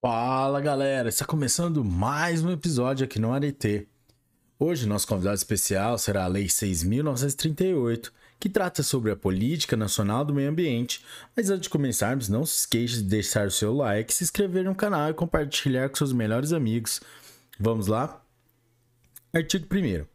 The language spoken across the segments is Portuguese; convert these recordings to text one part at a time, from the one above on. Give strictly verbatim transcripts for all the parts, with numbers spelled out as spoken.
Fala galera, está começando mais um episódio aqui no Arete. Hoje nosso convidado especial será a Lei seis mil novecentos e trinta e oito, que trata sobre a Política Nacional do Meio Ambiente. Mas antes de começarmos, não se esqueça de deixar o seu like, se inscrever no canal e compartilhar com seus melhores amigos. Vamos lá? Artigo primeiro.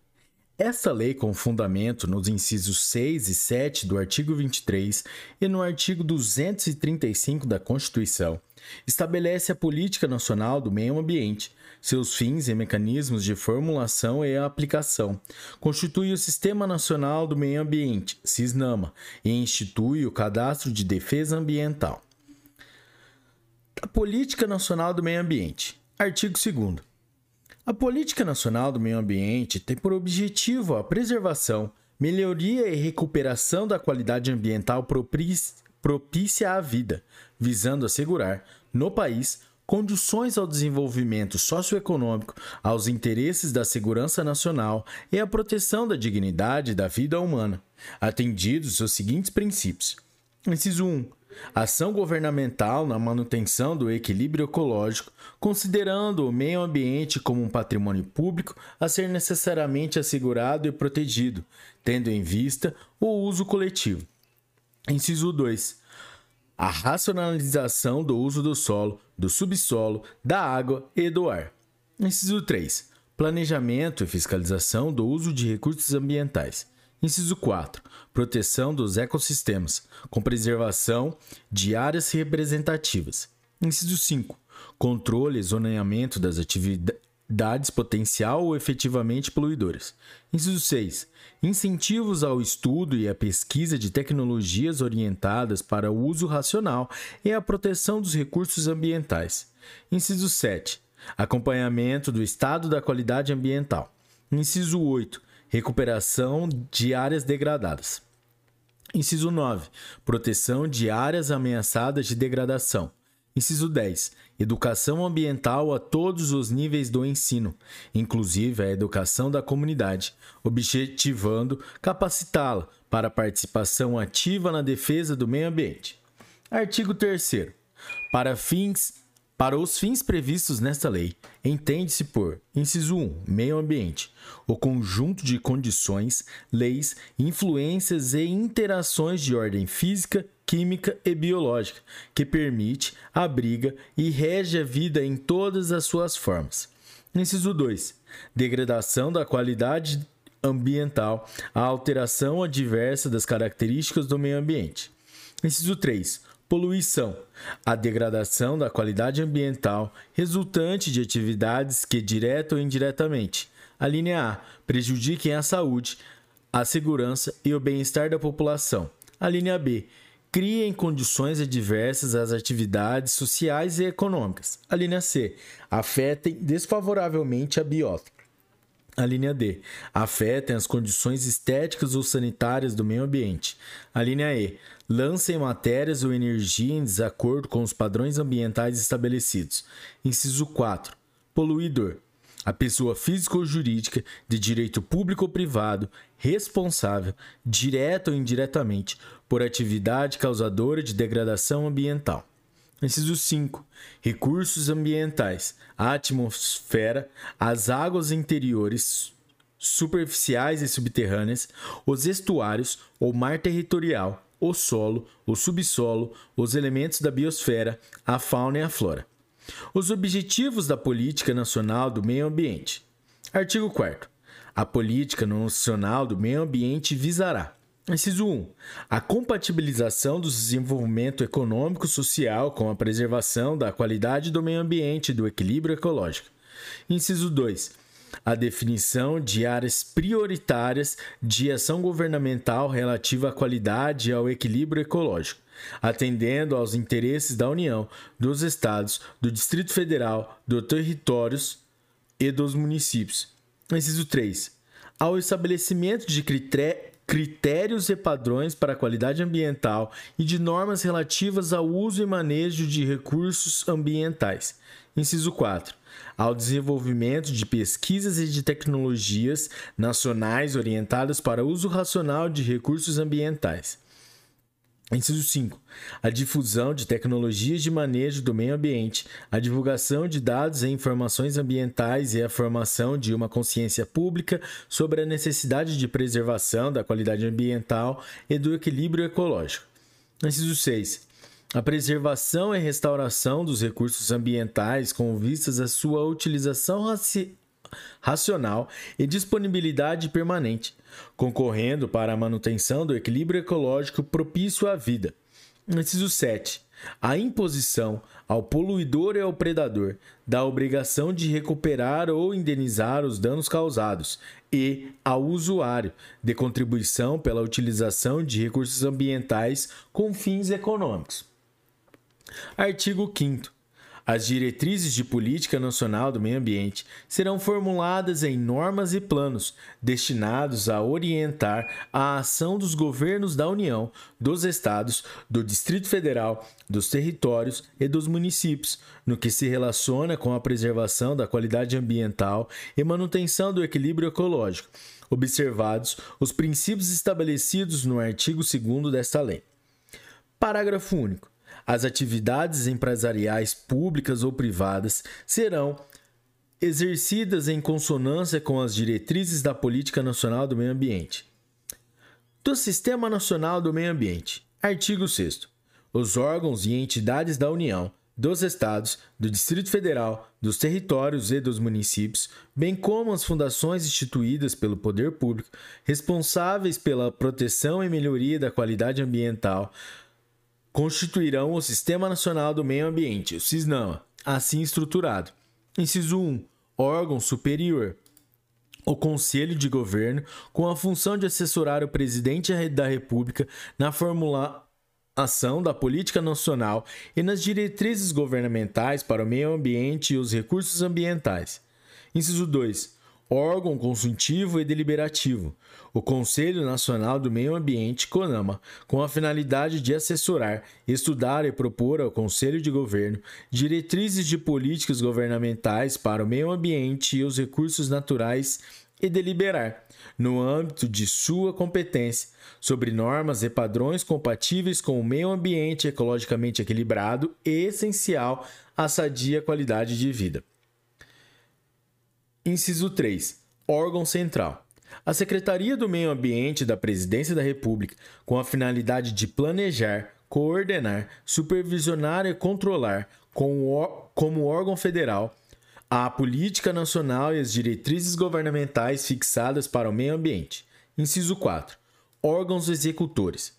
Esta lei, com fundamento nos incisos seis e sete do artigo vinte e três e no artigo duzentos e trinta e cinco da Constituição, estabelece a Política Nacional do Meio Ambiente, seus fins e mecanismos de formulação e aplicação, constitui o Sistema Nacional do Meio Ambiente, SISNAMA, e institui o Cadastro de Defesa Ambiental. A Política Nacional do Meio Ambiente. Artigo segundo. A Política Nacional do Meio Ambiente tem por objetivo a preservação, melhoria e recuperação da qualidade ambiental propícia propícia à vida, visando assegurar, no país, condições ao desenvolvimento socioeconômico, aos interesses da segurança nacional e à proteção da dignidade da vida humana, atendidos os seguintes princípios. Inciso um. Ação governamental na manutenção do equilíbrio ecológico, considerando o meio ambiente como um patrimônio público a ser necessariamente assegurado e protegido, tendo em vista o uso coletivo. Inciso dois. A racionalização do uso do solo, do subsolo, da água e do ar. Inciso três. Planejamento e fiscalização do uso de recursos ambientais. Inciso quatro. Proteção dos ecossistemas, com preservação de áreas representativas. Inciso cinco. Controle e zoneamento das atividades potencial ou efetivamente poluidoras. Inciso seis. Incentivos ao estudo e à pesquisa de tecnologias orientadas para o uso racional e a proteção dos recursos ambientais. Inciso sete. Acompanhamento do estado da qualidade ambiental. Inciso oito. Recuperação de áreas degradadas. Inciso nove. Proteção de áreas ameaçadas de degradação. Inciso dez. Educação ambiental a todos os níveis do ensino, inclusive a educação da comunidade, objetivando capacitá-la para participação ativa na defesa do meio ambiente. Artigo terceiro. Para fins, para os fins previstos nesta lei, entende-se por, inciso um, meio ambiente, o conjunto de condições, leis, influências e interações de ordem física, química e biológica, que permite, abriga e rege a vida em todas as suas formas. Inciso dois. Degradação da qualidade ambiental, a alteração adversa das características do meio ambiente. Inciso três. Poluição, a degradação da qualidade ambiental resultante de atividades que, direta ou indiretamente, a linha A, prejudiquem a saúde, a segurança e o bem-estar da população. A linha B, criem condições adversas às atividades sociais e econômicas. A linha C, afetem desfavoravelmente a biota. A linha D, afetem as condições estéticas ou sanitárias do meio ambiente. A linha E, lancem matérias ou energia em desacordo com os padrões ambientais estabelecidos. Inciso quatro. Poluidor, a pessoa física ou jurídica, de direito público ou privado, responsável, direta ou indiretamente, por atividade causadora de degradação ambiental. Inciso cinco. Recursos ambientais, a atmosfera, as águas interiores, superficiais e subterrâneas, os estuários, o mar territorial, o solo, o subsolo, os elementos da biosfera, a fauna e a flora. Os objetivos da Política Nacional do Meio Ambiente. Artigo quarto. A Política Nacional do Meio Ambiente visará. Inciso um. A compatibilização do desenvolvimento econômico e social com a preservação da qualidade do meio ambiente e do equilíbrio ecológico. Inciso dois. A definição de áreas prioritárias de ação governamental relativa à qualidade e ao equilíbrio ecológico, atendendo aos interesses da União, dos Estados, do Distrito Federal, dos territórios e dos municípios. Inciso três. Ao estabelecimento de critérios critérios e padrões para a qualidade ambiental e de normas relativas ao uso e manejo de recursos ambientais. Inciso quatro. Ao desenvolvimento de pesquisas e de tecnologias nacionais orientadas para uso racional de recursos ambientais. Inciso cinco. A difusão de tecnologias de manejo do meio ambiente, a divulgação de dados e informações ambientais e a formação de uma consciência pública sobre a necessidade de preservação da qualidade ambiental e do equilíbrio ecológico. Inciso seis. A preservação e restauração dos recursos ambientais com vistas à sua utilização racional. racional e disponibilidade permanente, concorrendo para a manutenção do equilíbrio ecológico propício à vida. Inciso sete. A imposição ao poluidor e ao predador da obrigação de recuperar ou indenizar os danos causados e ao usuário de contribuição pela utilização de recursos ambientais com fins econômicos. Artigo quinto. As diretrizes de política nacional do meio ambiente serão formuladas em normas e planos destinados a orientar a ação dos governos da União, dos estados, do Distrito Federal, dos territórios e dos municípios, no que se relaciona com a preservação da qualidade ambiental e manutenção do equilíbrio ecológico, observados os princípios estabelecidos no artigo segundo desta lei. Parágrafo único. As atividades empresariais públicas ou privadas serão exercidas em consonância com as diretrizes da Política Nacional do Meio Ambiente. Do Sistema Nacional do Meio Ambiente. Artigo sexto. Os órgãos e entidades da União, dos estados, do Distrito Federal, dos territórios e dos municípios, bem como as fundações instituídas pelo poder público, responsáveis pela proteção e melhoria da qualidade ambiental, constituirão o Sistema Nacional do Meio Ambiente, o SISNAMA, assim estruturado. Inciso um. Órgão superior. O Conselho de Governo, com a função de assessorar o Presidente da República na formulação da política nacional e nas diretrizes governamentais para o meio ambiente e os recursos ambientais. Inciso dois. Órgão consultivo e deliberativo, o Conselho Nacional do Meio Ambiente, CONAMA, com a finalidade de assessorar, estudar e propor ao Conselho de Governo diretrizes de políticas governamentais para o meio ambiente e os recursos naturais e deliberar, no âmbito de sua competência, sobre normas e padrões compatíveis com o meio ambiente ecologicamente equilibrado e essencial à sadia qualidade de vida. Inciso três. Órgão central. A Secretaria do Meio Ambiente da Presidência da República, com a finalidade de planejar, coordenar, supervisionar e controlar, como órgão federal, a política nacional e as diretrizes governamentais fixadas para o meio ambiente. Inciso quatro. Órgãos executores.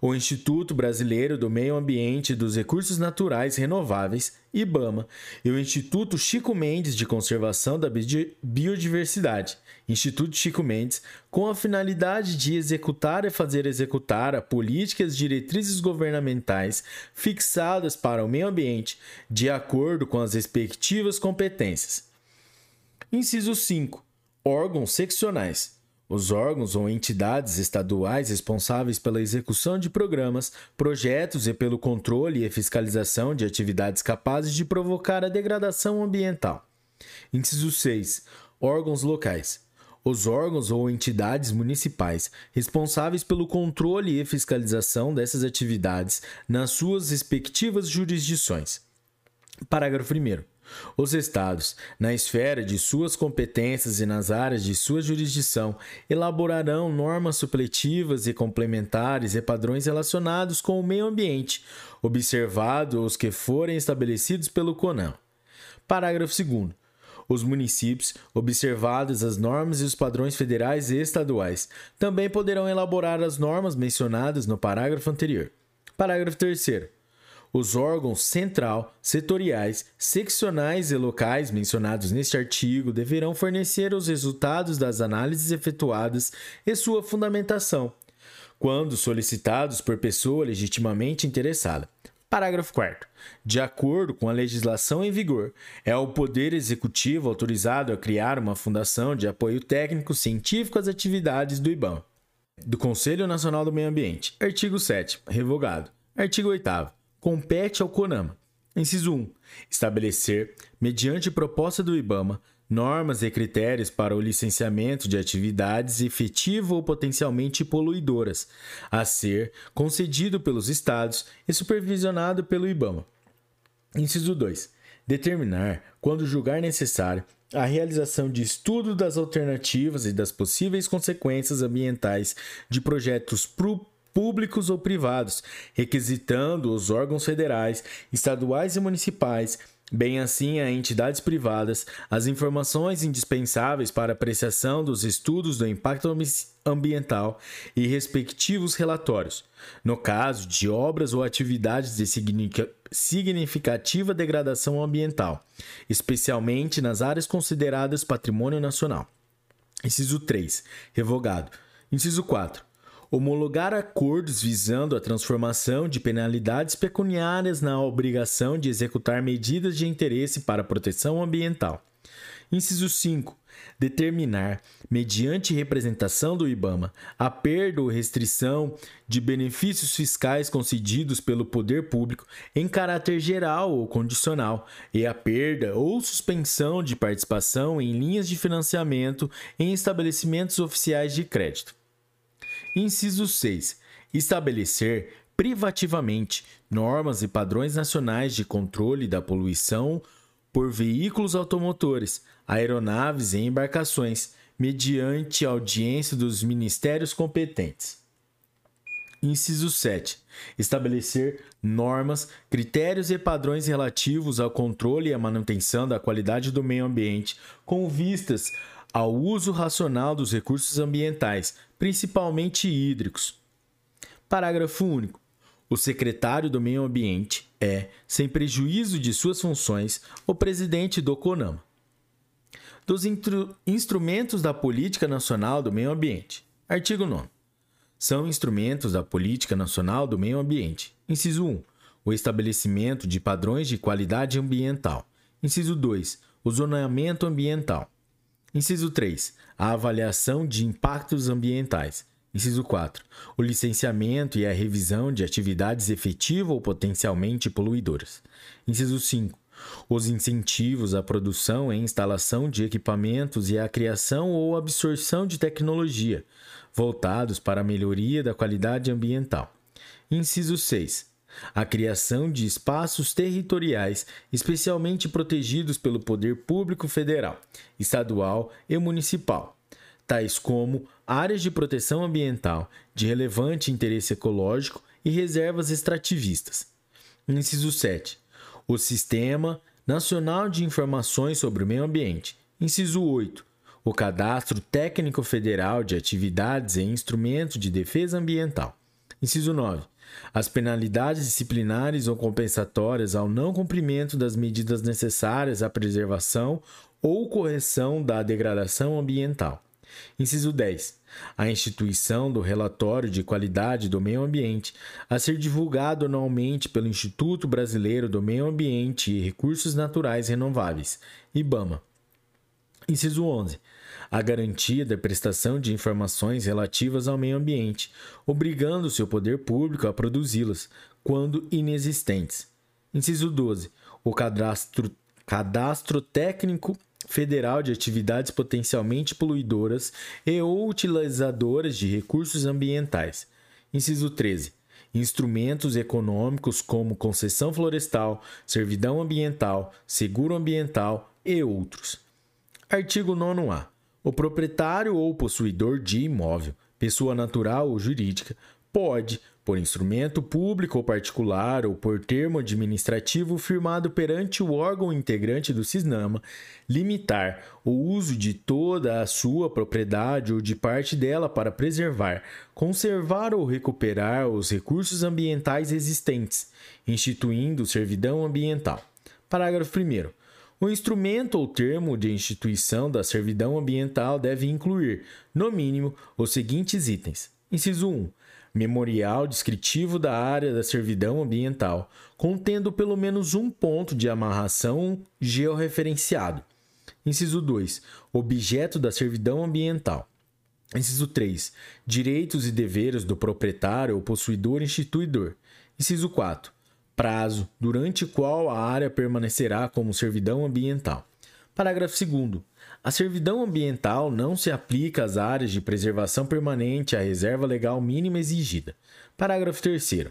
O Instituto Brasileiro do Meio Ambiente e dos Recursos Naturais Renováveis, IBAMA, e o Instituto Chico Mendes de Conservação da Biodiversidade, Instituto Chico Mendes, com a finalidade de executar e fazer executar a política e as diretrizes governamentais fixadas para o meio ambiente, de acordo com as respectivas competências. Inciso cinco. Órgãos seccionais. Os órgãos ou entidades estaduais responsáveis pela execução de programas, projetos e pelo controle e fiscalização de atividades capazes de provocar a degradação ambiental. Inciso seis. Órgãos locais. Os órgãos ou entidades municipais responsáveis pelo controle e fiscalização dessas atividades nas suas respectivas jurisdições. Parágrafo primeiro. Os estados, na esfera de suas competências e nas áreas de sua jurisdição, elaborarão normas supletivas e complementares e padrões relacionados com o meio ambiente, observado os que forem estabelecidos pelo CONAMA. Parágrafo segundo. Os municípios, observadas as normas e os padrões federais e estaduais, também poderão elaborar as normas mencionadas no parágrafo anterior. Parágrafo terceiro. Os órgãos central, setoriais, seccionais e locais mencionados neste artigo deverão fornecer os resultados das análises efetuadas e sua fundamentação, quando solicitados por pessoa legitimamente interessada. Parágrafo quarto. De acordo com a legislação em vigor, é o Poder Executivo autorizado a criar uma fundação de apoio técnico científico às atividades do IBAMA. Do Conselho Nacional do Meio Ambiente. Artigo sétimo. Revogado. Artigo oitavo. Compete ao CONAMA. Inciso um. Estabelecer, mediante proposta do IBAMA, normas e critérios para o licenciamento de atividades efetivo ou potencialmente poluidoras, a ser concedido pelos estados e supervisionado pelo IBAMA. Inciso dois. Determinar, quando julgar necessário, a realização de estudo das alternativas e das possíveis consequências ambientais de projetos públicos ou privados, requisitando os órgãos federais, estaduais e municipais, bem assim a entidades privadas, as informações indispensáveis para apreciação dos estudos do impacto ambiental e respectivos relatórios, no caso de obras ou atividades de significativa degradação ambiental, especialmente nas áreas consideradas patrimônio nacional. Inciso três. Revogado. Inciso quatro. Homologar acordos visando a transformação de penalidades pecuniárias na obrigação de executar medidas de interesse para proteção ambiental. Inciso cinco. Determinar, mediante representação do IBAMA, a perda ou restrição de benefícios fiscais concedidos pelo poder público em caráter geral ou condicional e a perda ou suspensão de participação em linhas de financiamento em estabelecimentos oficiais de crédito. Inciso seis. Estabelecer, privativamente, normas e padrões nacionais de controle da poluição por veículos automotores, aeronaves e embarcações, mediante audiência dos ministérios competentes. Inciso sete. Estabelecer normas, critérios e padrões relativos ao controle e à manutenção da qualidade do meio ambiente, com vistas ao uso racional dos recursos ambientais, principalmente hídricos. Parágrafo único. O secretário do Meio Ambiente é, sem prejuízo de suas funções, o presidente do CONAMA. Dos instrumentos da Política Nacional do Meio Ambiente. Artigo nono. São instrumentos da Política Nacional do Meio Ambiente. Inciso um. O estabelecimento de padrões de qualidade ambiental. Inciso dois. O zoneamento ambiental. Inciso três. A avaliação de impactos ambientais. Inciso quatro. O licenciamento e a revisão de atividades efetiva ou potencialmente poluidoras. Inciso cinco. Os incentivos à produção e instalação de equipamentos e à criação ou absorção de tecnologia, voltados para a melhoria da qualidade ambiental. Inciso seis. A criação de espaços territoriais especialmente protegidos pelo poder público federal, estadual e municipal, tais como áreas de proteção ambiental de relevante interesse ecológico e reservas extrativistas. Inciso sete. O Sistema Nacional de Informações sobre o Meio Ambiente. Inciso oito. O Cadastro Técnico Federal de Atividades e Instrumentos de Defesa Ambiental. Inciso nove. As penalidades disciplinares ou compensatórias ao não cumprimento das medidas necessárias à preservação ou correção da degradação ambiental. Inciso dez. A instituição do relatório de qualidade do meio ambiente a ser divulgado anualmente pelo Instituto Brasileiro do Meio Ambiente e Recursos Naturais Renováveis, IBAMA. Inciso onze. A garantia da prestação de informações relativas ao meio ambiente, obrigando o seu poder público a produzi-las, quando inexistentes. Inciso doze. O cadastro, cadastro técnico federal de atividades potencialmente poluidoras e ou utilizadoras de recursos ambientais. Inciso treze. Instrumentos econômicos como concessão florestal, servidão ambiental, seguro ambiental e outros. Artigo nono A. O proprietário ou possuidor de imóvel, pessoa natural ou jurídica, pode, por instrumento público ou particular ou por termo administrativo firmado perante o órgão integrante do SISNAMA, limitar o uso de toda a sua propriedade ou de parte dela para preservar, conservar ou recuperar os recursos ambientais existentes, instituindo servidão ambiental. Parágrafo primeiro. O instrumento ou termo de instituição da servidão ambiental deve incluir, no mínimo, os seguintes itens. Inciso um. Memorial descritivo da área da servidão ambiental, contendo pelo menos um ponto de amarração georreferenciado. Inciso dois. Objeto da servidão ambiental. Inciso três. Direitos e deveres do proprietário ou possuidor instituidor. Inciso quatro. Prazo durante o qual a área permanecerá como servidão ambiental. Parágrafo segundo. A servidão ambiental não se aplica às áreas de preservação permanente à reserva legal mínima exigida. Parágrafo terceiro.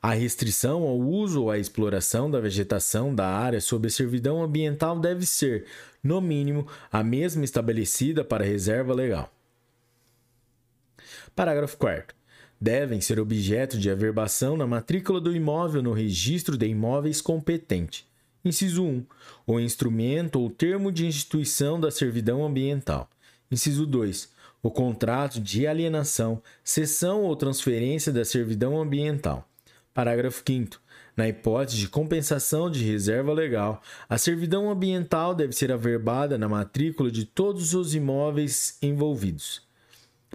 A restrição ao uso ou à exploração da vegetação da área sob a servidão ambiental deve ser, no mínimo, a mesma estabelecida para a reserva legal. Parágrafo quarto. Devem ser objeto de averbação na matrícula do imóvel no registro de imóveis competente. Inciso um. O instrumento ou termo de instituição da servidão ambiental. Inciso dois. O contrato de alienação, cessão ou transferência da servidão ambiental. Parágrafo quinto. Na hipótese de compensação de reserva legal, a servidão ambiental deve ser averbada na matrícula de todos os imóveis envolvidos.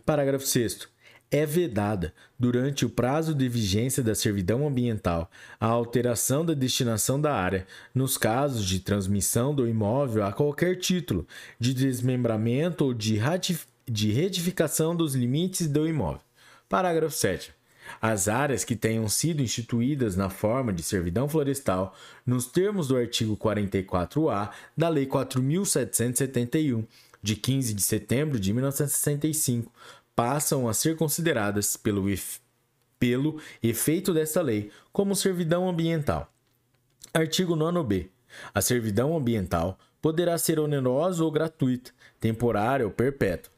Parágrafo sexto. É vedada, durante o prazo de vigência da servidão ambiental, a alteração da destinação da área, nos casos de transmissão do imóvel a qualquer título, de desmembramento ou de, de retificação dos limites do imóvel. Parágrafo sétimo. As áreas que tenham sido instituídas na forma de servidão florestal, nos termos do artigo quarenta e quatro A da Lei quatro mil setecentos e setenta e um, de quinze de setembro de mil novecentos e sessenta e cinco, passam a ser consideradas, pelo, efe... pelo efeito desta lei, como servidão ambiental. Artigo nono B. A servidão ambiental poderá ser onerosa ou gratuita, temporária ou perpétua.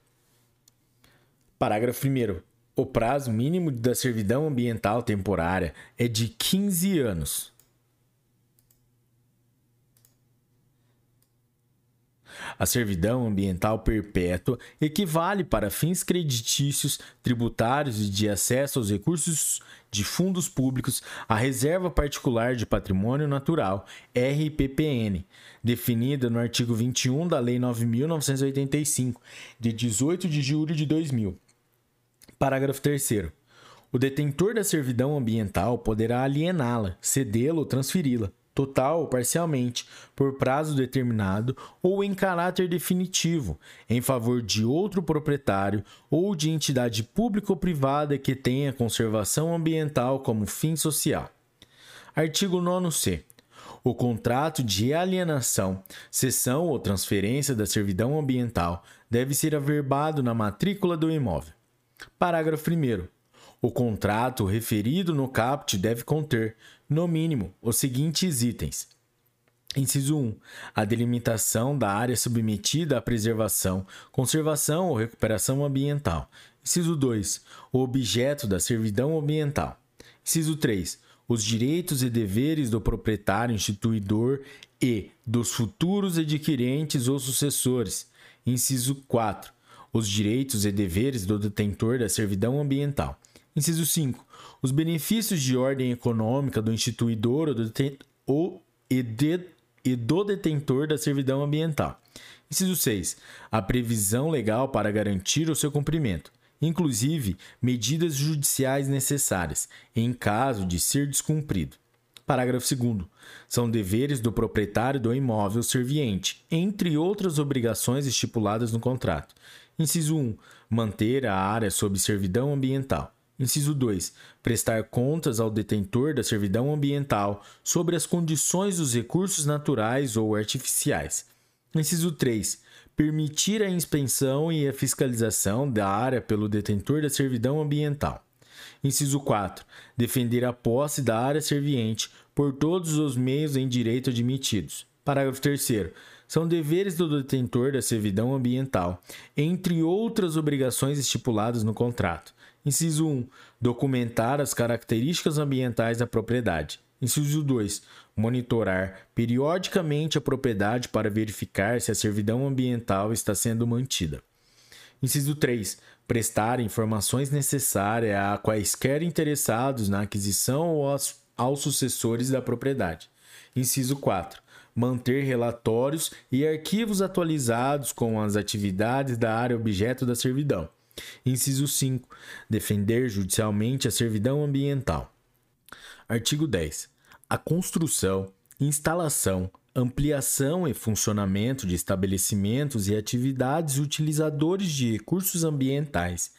Parágrafo primeiro. O prazo mínimo da servidão ambiental temporária é de quinze anos. A servidão ambiental perpétua equivale para fins creditícios, tributários e de acesso aos recursos de fundos públicos à Reserva Particular de Patrimônio Natural, R P P N, definida no artigo vinte e um da Lei nove mil novecentos e oitenta e cinco, de dezoito de julho de dois mil. Parágrafo terceiro. O detentor da servidão ambiental poderá aliená-la, cedê-la ou transferi-la, total ou parcialmente, por prazo determinado ou em caráter definitivo, em favor de outro proprietário ou de entidade pública ou privada que tenha conservação ambiental como fim social. Artigo nono C. O contrato de alienação, cessão ou transferência da servidão ambiental deve ser averbado na matrícula do imóvel. Parágrafo primeiro. O contrato referido no caput deve conter, no mínimo, os seguintes itens. Inciso um. A delimitação da área submetida à preservação, conservação ou recuperação ambiental. Inciso dois. O objeto da servidão ambiental. Inciso três. Os direitos e deveres do proprietário instituidor e dos futuros adquirentes ou sucessores. Inciso quatro. Os direitos e deveres do detentor da servidão ambiental. Inciso cinco. Os benefícios de ordem econômica do instituidor ou do, ou, e, de, e do detentor da servidão ambiental. Inciso seis. A previsão legal para garantir o seu cumprimento, inclusive medidas judiciais necessárias, em caso de ser descumprido. Parágrafo segundo. São deveres do proprietário do imóvel serviente, entre outras obrigações estipuladas no contrato. Inciso um. Manter a área sob servidão ambiental. Inciso dois. Prestar contas ao detentor da servidão ambiental sobre as condições dos recursos naturais ou artificiais. Inciso três. Permitir a inspeção e a fiscalização da área pelo detentor da servidão ambiental. Inciso quatro. Defender a posse da área serviente por todos os meios em direito admitidos. Parágrafo terceiro. São deveres do detentor da servidão ambiental, entre outras obrigações estipuladas no contrato. Inciso um. Documentar as características ambientais da propriedade. Inciso dois. Monitorar periodicamente a propriedade para verificar se a servidão ambiental está sendo mantida. Inciso três. Prestar informações necessárias a quaisquer interessados na aquisição ou aos, aos sucessores da propriedade. Inciso quatro. Manter relatórios e arquivos atualizados com as atividades da área objeto da servidão. Inciso cinco. Defender judicialmente a servidão ambiental. Artigo dez. A construção, instalação, ampliação e funcionamento de estabelecimentos e atividades utilizadores de recursos ambientais,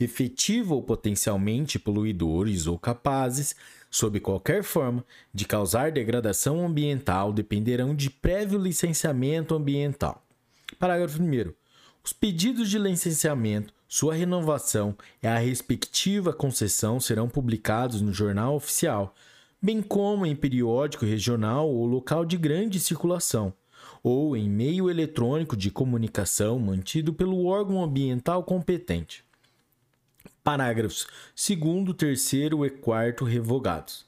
efetivo ou potencialmente poluidores ou capazes, sob qualquer forma, de causar degradação ambiental, dependerão de prévio licenciamento ambiental. Parágrafo primeiro. Os pedidos de licenciamento, sua renovação e a respectiva concessão serão publicados no Jornal Oficial, bem como em periódico regional ou local de grande circulação, ou em meio eletrônico de comunicação mantido pelo órgão ambiental competente. Parágrafos segundo, terceiro e quarto revogados.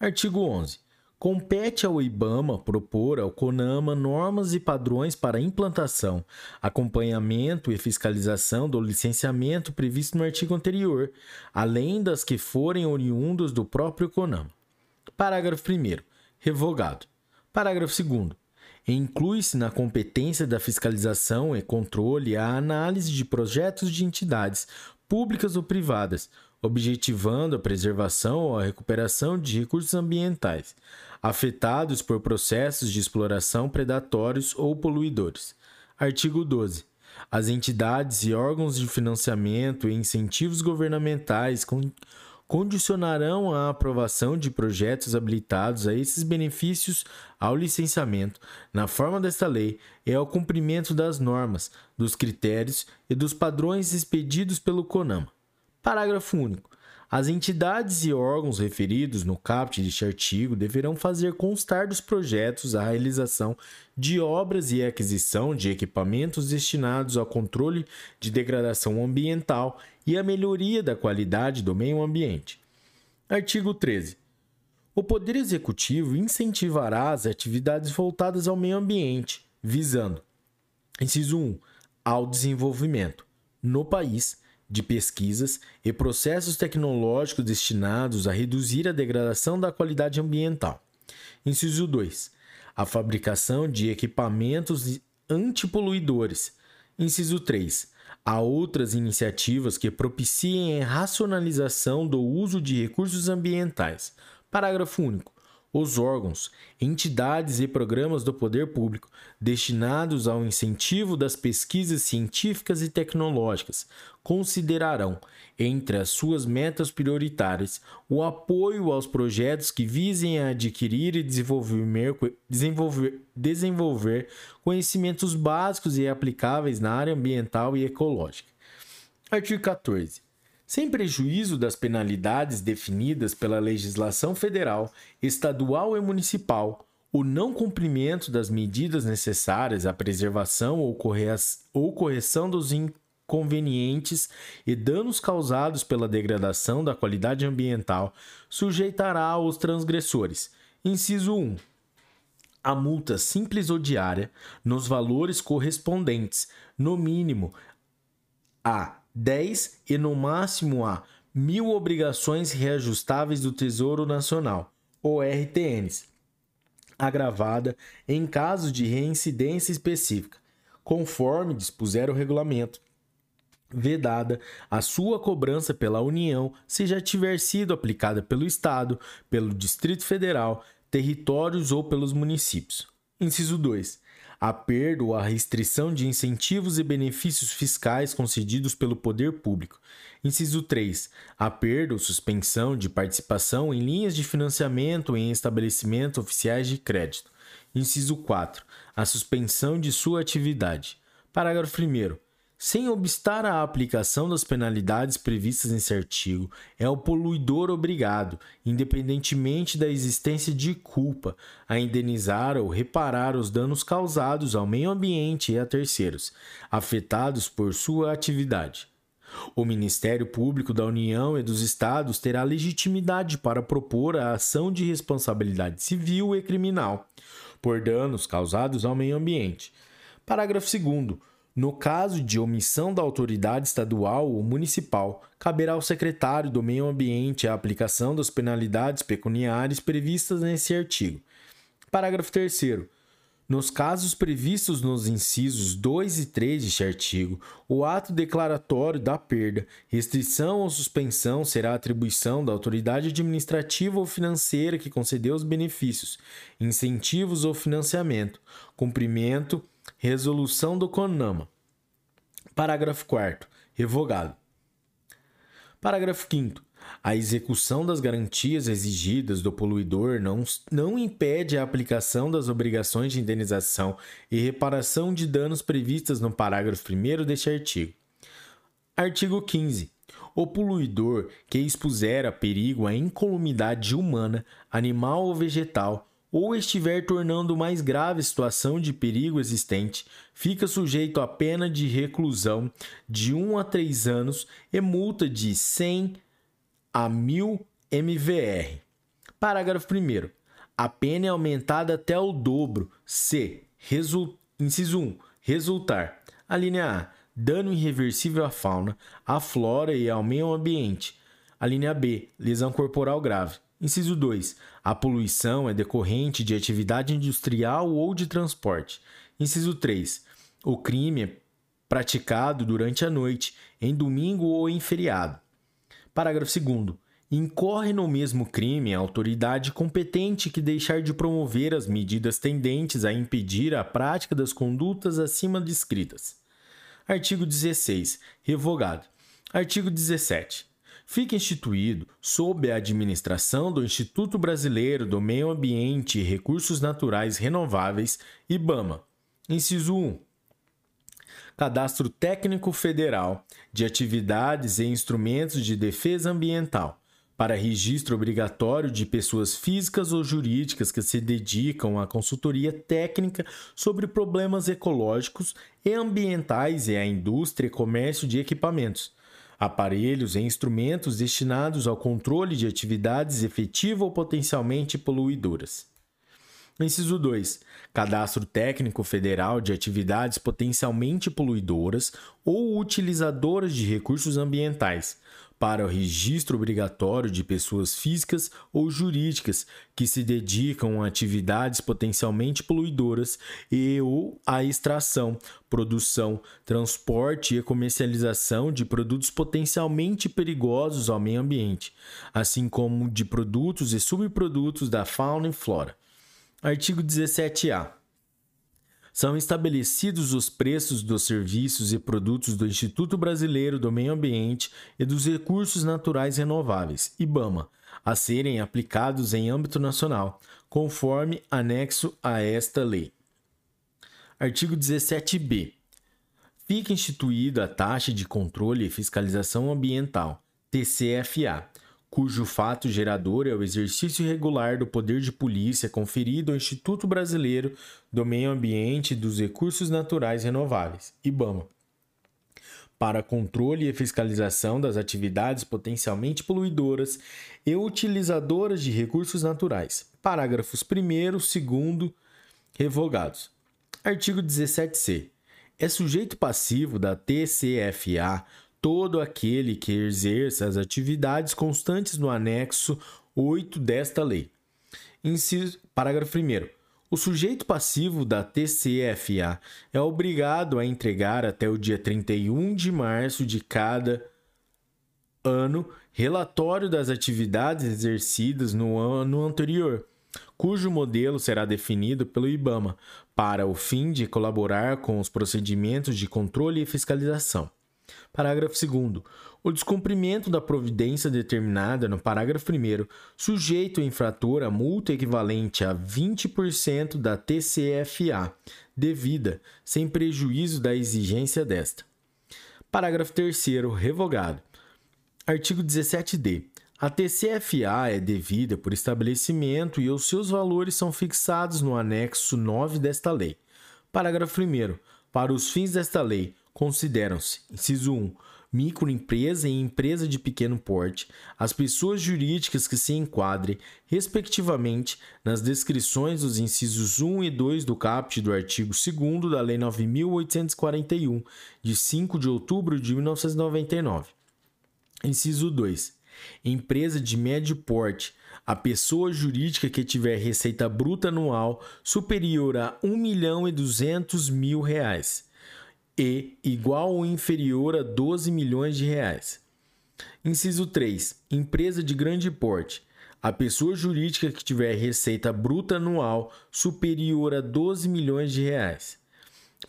Artigo onze. Compete ao IBAMA propor ao CONAMA normas e padrões para implantação, acompanhamento e fiscalização do licenciamento previsto no artigo anterior, além das que forem oriundas do próprio CONAMA. Parágrafo primeiro. Revogado. Parágrafo segundo. Inclui-se na competência da fiscalização e controle a análise de projetos de entidades públicas ou privadas, objetivando a preservação ou a recuperação de recursos ambientais afetados por processos de exploração predatórios ou poluidores. Artigo doze. As entidades e órgãos de financiamento e incentivos governamentais condicionarão a aprovação de projetos habilitados a esses benefícios ao licenciamento, na forma desta lei, e ao cumprimento das normas, dos critérios e dos padrões expedidos pelo CONAMA. Parágrafo único. As entidades e órgãos referidos no caput deste artigo deverão fazer constar dos projetos a realização de obras e aquisição de equipamentos destinados ao controle de degradação ambiental e à melhoria da qualidade do meio ambiente. Artigo treze. O Poder Executivo incentivará as atividades voltadas ao meio ambiente, visando: inciso um, ao desenvolvimento no país de pesquisas e processos tecnológicos destinados a reduzir a degradação da qualidade ambiental. Inciso dois. A fabricação de equipamentos antipoluidores. Inciso três. A outras iniciativas que propiciem a racionalização do uso de recursos ambientais. Parágrafo único. Os órgãos, entidades e programas do poder público destinados ao incentivo das pesquisas científicas e tecnológicas considerarão, entre as suas metas prioritárias, o apoio aos projetos que visem a adquirir e desenvolver, desenvolver conhecimentos básicos e aplicáveis na área ambiental e ecológica. Artigo quatorze. Sem prejuízo das penalidades definidas pela legislação federal, estadual e municipal, o não cumprimento das medidas necessárias à preservação ou correção dos inconvenientes e danos causados pela degradação da qualidade ambiental sujeitará os transgressores. Inciso um. A multa simples ou diária, nos valores correspondentes, no mínimo, a dez e no máximo a mil obrigações reajustáveis do Tesouro Nacional, ou R T Ns, agravada em caso de reincidência específica, conforme dispuser o regulamento, vedada a sua cobrança pela União se já tiver sido aplicada pelo Estado, pelo Distrito Federal, territórios ou pelos municípios. Inciso dois. A perda ou a restrição de incentivos e benefícios fiscais concedidos pelo poder público. Inciso três. A perda ou suspensão de participação em linhas de financiamento em estabelecimentos oficiais de crédito. Inciso quatro. A suspensão de sua atividade. Parágrafo primeiro. Sem obstar à aplicação das penalidades previstas nesse artigo, é o poluidor obrigado, independentemente da existência de culpa, a indenizar ou reparar os danos causados ao meio ambiente e a terceiros, afetados por sua atividade. O Ministério Público da União e dos Estados terá legitimidade para propor a ação de responsabilidade civil e criminal por danos causados ao meio ambiente. Parágrafo segundo. No caso de omissão da autoridade estadual ou municipal, caberá ao secretário do Meio Ambiente a aplicação das penalidades pecuniárias previstas nesse artigo. Parágrafo terceiro. Nos casos previstos nos incisos dois e três deste artigo, o ato declaratório da perda, restrição ou suspensão será atribuição da autoridade administrativa ou financeira que concedeu os benefícios, incentivos ou financiamento, cumprimento, resolução do CONAMA. Parágrafo quarto. Revogado. Parágrafo quinto. A execução das garantias exigidas do poluidor não, não impede a aplicação das obrigações de indenização e reparação de danos previstas no parágrafo primeiro deste artigo. Artigo quinze. O poluidor que expuser a perigo a incolumidade humana, animal ou vegetal, ou estiver tornando mais grave a situação de perigo existente, fica sujeito à pena de reclusão de um a três anos e multa de cem a mil M V R. Parágrafo primeiro. A pena é aumentada até o dobro se, resu... inciso um, resultar, alínea A, dano irreversível à fauna, à flora e ao meio ambiente, alínea B, lesão corporal grave, inciso dois, a poluição é decorrente de atividade industrial ou de transporte, inciso três, o crime é praticado durante a noite, em domingo ou em feriado. Parágrafo segundo. Incorre no mesmo crime a autoridade competente que deixar de promover as medidas tendentes a impedir a prática das condutas acima descritas. Artigo dezesseis. Revogado. Artigo dezessete. Fica instituído, sob a administração do Instituto Brasileiro do Meio Ambiente e Recursos Naturais Renováveis, IBAMA. Inciso um. Cadastro Técnico Federal de Atividades e Instrumentos de Defesa Ambiental, para registro obrigatório de pessoas físicas ou jurídicas que se dedicam à consultoria técnica sobre problemas ecológicos e ambientais e à indústria e comércio de equipamentos, aparelhos e instrumentos destinados ao controle de atividades efetiva ou potencialmente poluidoras. Inciso dois. Cadastro Técnico Federal de Atividades Potencialmente Poluidoras ou Utilizadoras de Recursos Ambientais, para o registro obrigatório de pessoas físicas ou jurídicas que se dedicam a atividades potencialmente poluidoras e ou à extração, produção, transporte e comercialização de produtos potencialmente perigosos ao meio ambiente, assim como de produtos e subprodutos da fauna e flora. Artigo dezessete A. São estabelecidos os preços dos serviços e produtos do Instituto Brasileiro do Meio Ambiente e dos Recursos Naturais Renováveis, IBAMA, a serem aplicados em âmbito nacional, conforme anexo a esta lei. Artigo dezessete B. Fica instituída a Taxa de Controle e Fiscalização Ambiental, T C F A, cujo fato gerador é o exercício regular do poder de polícia conferido ao Instituto Brasileiro do Meio Ambiente e dos Recursos Naturais Renováveis, IBAMA, para controle e fiscalização das atividades potencialmente poluidoras e utilizadoras de recursos naturais. Parágrafos primeiro e segundo revogados. Artigo dezessete C. É sujeito passivo da T C F A todo aquele que exerça as atividades constantes no anexo oito desta lei. Inciso, parágrafo primeiro. O sujeito passivo da T C F A é obrigado a entregar até o dia trinta e um de março de cada ano relatório das atividades exercidas no ano anterior, cujo modelo será definido pelo IBAMA, para o fim de colaborar com os procedimentos de controle e fiscalização. Parágrafo segundo. O descumprimento da providência determinada no parágrafo primeiro sujeita o infrator a multa equivalente a vinte por cento da T C F A devida, sem prejuízo da exigência desta. Parágrafo terceiro revogado. Artigo dezessete D. A T C F A é devida por estabelecimento e os seus valores são fixados no anexo nove desta lei. Parágrafo primeiro. Para os fins desta lei, consideram-se, inciso um, microempresa e empresa de pequeno porte, as pessoas jurídicas que se enquadrem, respectivamente, nas descrições dos incisos um e dois do caput do artigo segundo da Lei nove mil oitocentos e quarenta e um, de cinco de outubro de mil novecentos e noventa e nove. Inciso dois. Empresa de médio porte, a pessoa jurídica que tiver receita bruta anual superior a um milhão e duzentos mil reais e igual ou inferior a doze milhões de reais. Inciso três. Empresa de grande porte, a pessoa jurídica que tiver receita bruta anual superior a doze milhões de reais.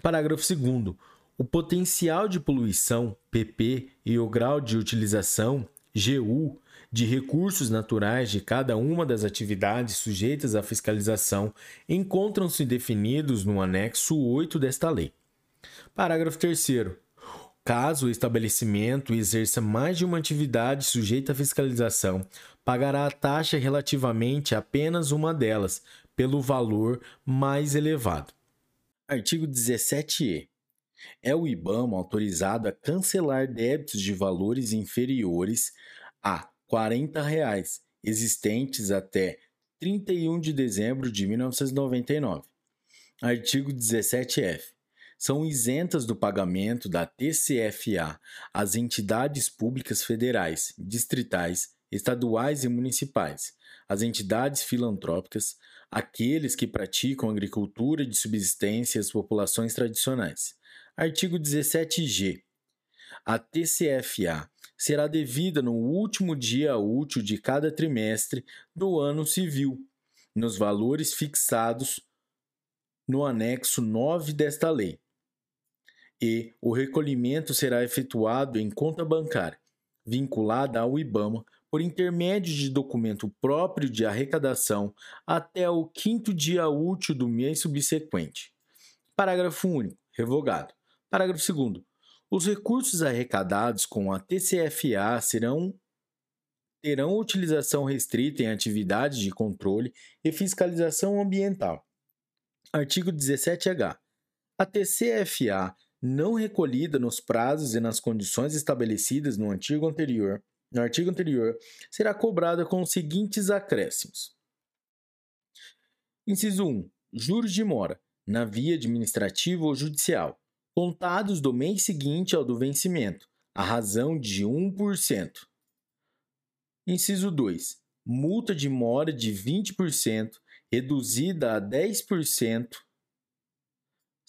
Parágrafo segundo. O potencial de poluição, P P, e o grau de utilização, G U, de recursos naturais de cada uma das atividades sujeitas à fiscalização encontram-se definidos no anexo oito desta lei. Parágrafo terceiro. Caso o estabelecimento exerça mais de uma atividade sujeita à fiscalização, pagará a taxa relativamente a apenas uma delas, pelo valor mais elevado. Artigo dezessete E. É o IBAMA autorizado a cancelar débitos de valores inferiores a quarenta reais, existentes até trinta e um de dezembro de mil novecentos e noventa e nove. Artigo dezessete F. São isentas do pagamento da T C F A às entidades públicas federais, distritais, estaduais e municipais, às entidades filantrópicas, aqueles que praticam agricultura de subsistência e as populações tradicionais. Artigo dezessete G. A T C F A será devida no último dia útil de cada trimestre do ano civil, nos valores fixados no anexo nove desta lei. E o recolhimento será efetuado em conta bancária, vinculada ao IBAMA, por intermédio de documento próprio de arrecadação até o quinto dia útil do mês subsequente. Parágrafo único. Revogado. Parágrafo segundo. Os recursos arrecadados com a T C F A serão, terão utilização restrita em atividades de controle e fiscalização ambiental. Artigo dezessete H. A T C F A não recolhida nos prazos e nas condições estabelecidas no artigo anterior, no artigo anterior será cobrada com os seguintes acréscimos. Inciso um. Juros de mora, na via administrativa ou judicial, contados do mês seguinte ao do vencimento, a razão de um por cento. Inciso dois. Multa de mora de vinte por cento, reduzida a dez por cento,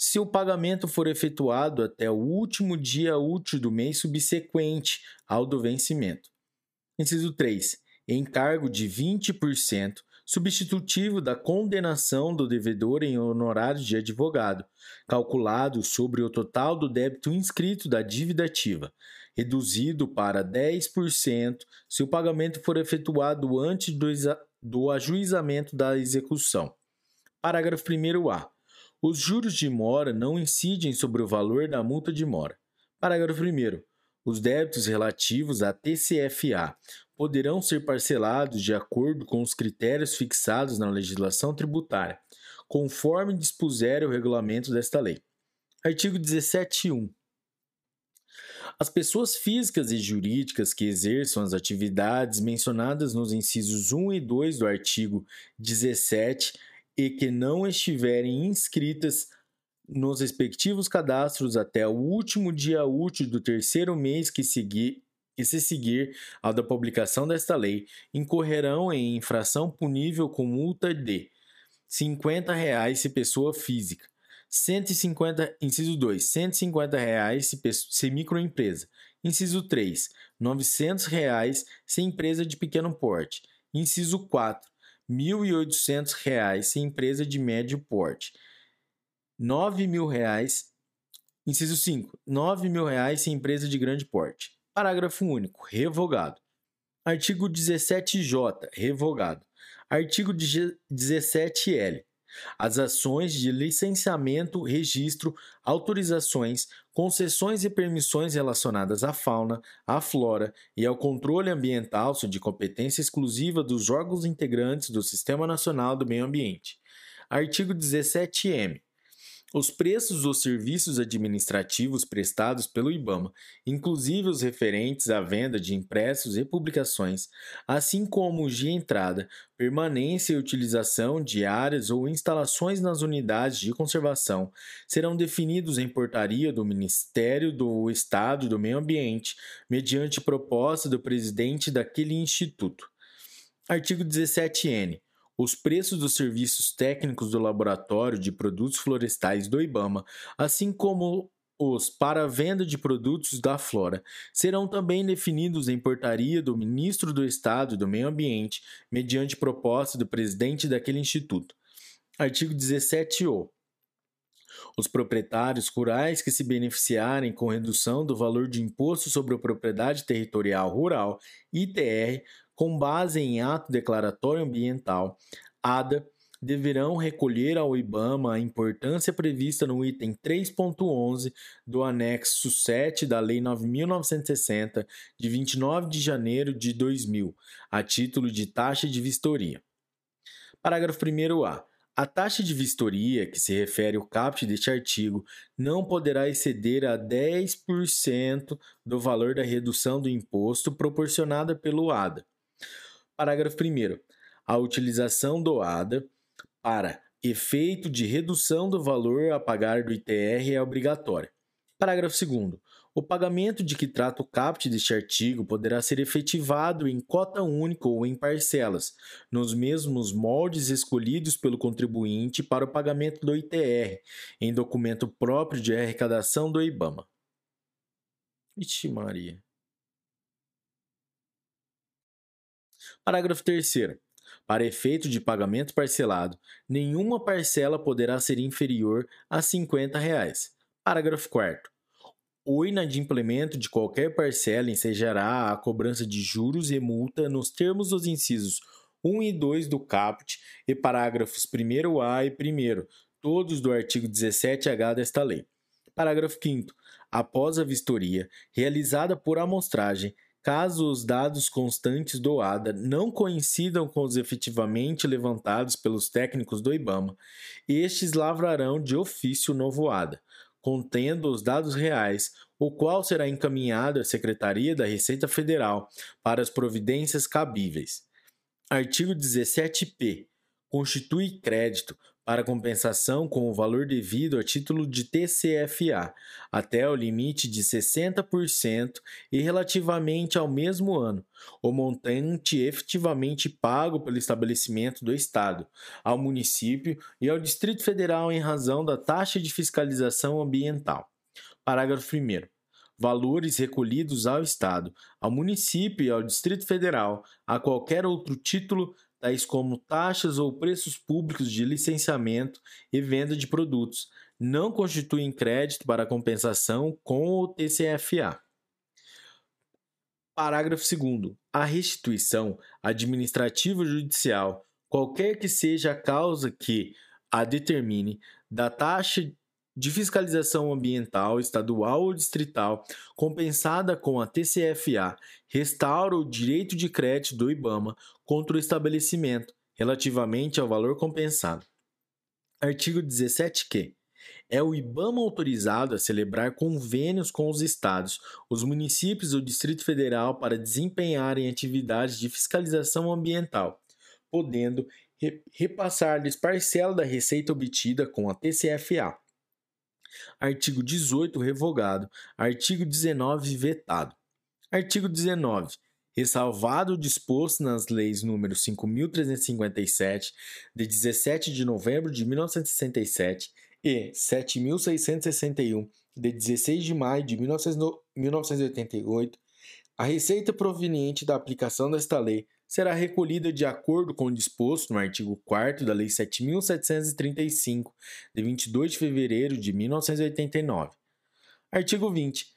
se o pagamento for efetuado até o último dia útil do mês subsequente ao do vencimento. Inciso três. Encargo de vinte por cento, substitutivo da condenação do devedor em honorários de advogado, calculado sobre o total do débito inscrito da dívida ativa, reduzido para dez por cento se o pagamento for efetuado antes do do ajuizamento da execução. Parágrafo primeiro A. Os juros de mora não incidem sobre o valor da multa de mora. Parágrafo primeiro. Os débitos relativos à T C F A poderão ser parcelados de acordo com os critérios fixados na legislação tributária, conforme dispuser o regulamento desta lei. Artigo dezessete ponto um. As pessoas físicas e jurídicas que exerçam as atividades mencionadas nos incisos um e dois do artigo dezessete e que não estiverem inscritas nos respectivos cadastros até o último dia útil do terceiro mês que, seguir, que se seguir ao da publicação desta lei, incorrerão em infração punível com multa de cinquenta reais se pessoa física, cento e cinquenta, inciso dois, cento e cinquenta reais se, se microempresa. Inciso três, novecentos reais se empresa de pequeno porte. Inciso quatro, mil e oitocentos reais se empresa de médio porte. nove mil reais. Inciso cinco, nove mil reais se empresa de grande porte. Parágrafo único. Revogado. Artigo dezessete J. Revogado. Artigo dezessete L. As ações de licenciamento, registro, autorizações, concessões e permissões relacionadas à fauna, à flora e ao controle ambiental são de competência exclusiva dos órgãos integrantes do Sistema Nacional do Meio Ambiente. Artigo dezessete M. Os preços dos serviços administrativos prestados pelo IBAMA, inclusive os referentes à venda de impressos e publicações, assim como os de entrada, permanência e utilização de áreas ou instalações nas unidades de conservação, serão definidos em portaria do Ministério do Estado do Meio Ambiente, mediante proposta do presidente daquele instituto. Artigo dezessete N. Os preços dos serviços técnicos do Laboratório de Produtos Florestais do IBAMA, assim como os para a venda de produtos da flora, serão também definidos em portaria do Ministro do Estado do Meio Ambiente, mediante proposta do presidente daquele instituto. Artigo dezessete O. Os proprietários rurais que se beneficiarem com redução do valor de imposto sobre a propriedade territorial rural, I T R, com base em ato declaratório ambiental, A D A, deverão recolher ao IBAMA a importância prevista no item três ponto onze do anexo sete da Lei nove mil novecentos e sessenta, de vinte e nove de janeiro de dois mil, a título de taxa de vistoria. Parágrafo primeiro A. A taxa de vistoria, que se refere ao caput deste artigo, não poderá exceder a dez por cento do valor da redução do imposto proporcionada pelo A D A. Parágrafo primeiro. A utilização do A D A para efeito de redução do valor a pagar do I T R é obrigatória. Parágrafo segundo. O pagamento de que trata o caput deste artigo poderá ser efetivado em cota única ou em parcelas, nos mesmos moldes escolhidos pelo contribuinte para o pagamento do I T R, em documento próprio de arrecadação do IBAMA. Ixi Maria. Parágrafo terceiro. Para efeito de pagamento parcelado, nenhuma parcela poderá ser inferior a cinquenta reais. Parágrafo quarto. O inadimplemento de qualquer parcela ensejará a cobrança de juros e multa nos termos dos incisos um e dois do caput e parágrafos primeiro A e primeiro, todos do artigo dezessete H desta lei. Parágrafo quinto. Após a vistoria, realizada por amostragem, caso os dados constantes do A D A não coincidam com os efetivamente levantados pelos técnicos do IBAMA, estes lavrarão de ofício o novo A D A, contendo os dados reais, o qual será encaminhado à Secretaria da Receita Federal para as providências cabíveis. Artigo dezessete P. Constitui crédito para compensação com o valor devido a título de T C F A, até o limite de sessenta por cento e relativamente ao mesmo ano, o montante efetivamente pago pelo estabelecimento do Estado, ao município e ao Distrito Federal em razão da taxa de fiscalização ambiental. Parágrafo primeiro. Valores recolhidos ao Estado, ao município e ao Distrito Federal, a qualquer outro título, tais como taxas ou preços públicos de licenciamento e venda de produtos, não constituem crédito para compensação com o T C F A. Parágrafo segundo. A restituição administrativa ou judicial, qualquer que seja a causa que a determine, da taxa de fiscalização ambiental, estadual ou distrital, compensada com a T C F A, restaura o direito de crédito do IBAMA contra o estabelecimento, relativamente ao valor compensado. Artigo dezessete Q. É o IBAMA autorizado a celebrar convênios com os estados, os municípios ou Distrito Federal para desempenharem atividades de fiscalização ambiental, podendo repassar-lhes parcela da receita obtida com a T C F A. Artigo dezoito revogado. Artigo dezenove vetado. Artigo dezenove. Ressalvado o disposto nas leis número cinco mil trezentos e cinquenta e sete, de dezessete de novembro de mil novecentos e sessenta e sete e sete mil seiscentos e sessenta e um, de dezesseis de maio de mil novecentos e oitenta e oito, a receita proveniente da aplicação desta lei será recolhida de acordo com o disposto no artigo quarto da Lei sete mil setecentos e trinta e cinco, de vinte e dois de fevereiro de mil novecentos e oitenta e nove. Artigo vinte.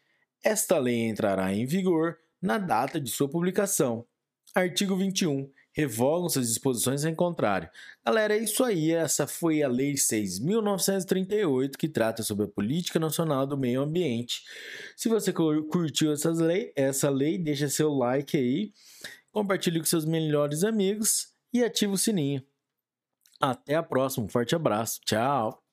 Esta lei entrará em vigor na data de sua publicação. Artigo vinte e um. Revogam-se as disposições em contrário. Galera, é isso aí. Essa foi a Lei seis mil novecentos e trinta e oito, que trata sobre a Política Nacional do Meio Ambiente. Se você curtiu essas lei, essa lei, deixa seu like aí. Compartilhe com seus melhores amigos e ative o sininho. Até a próxima. Um forte abraço. Tchau.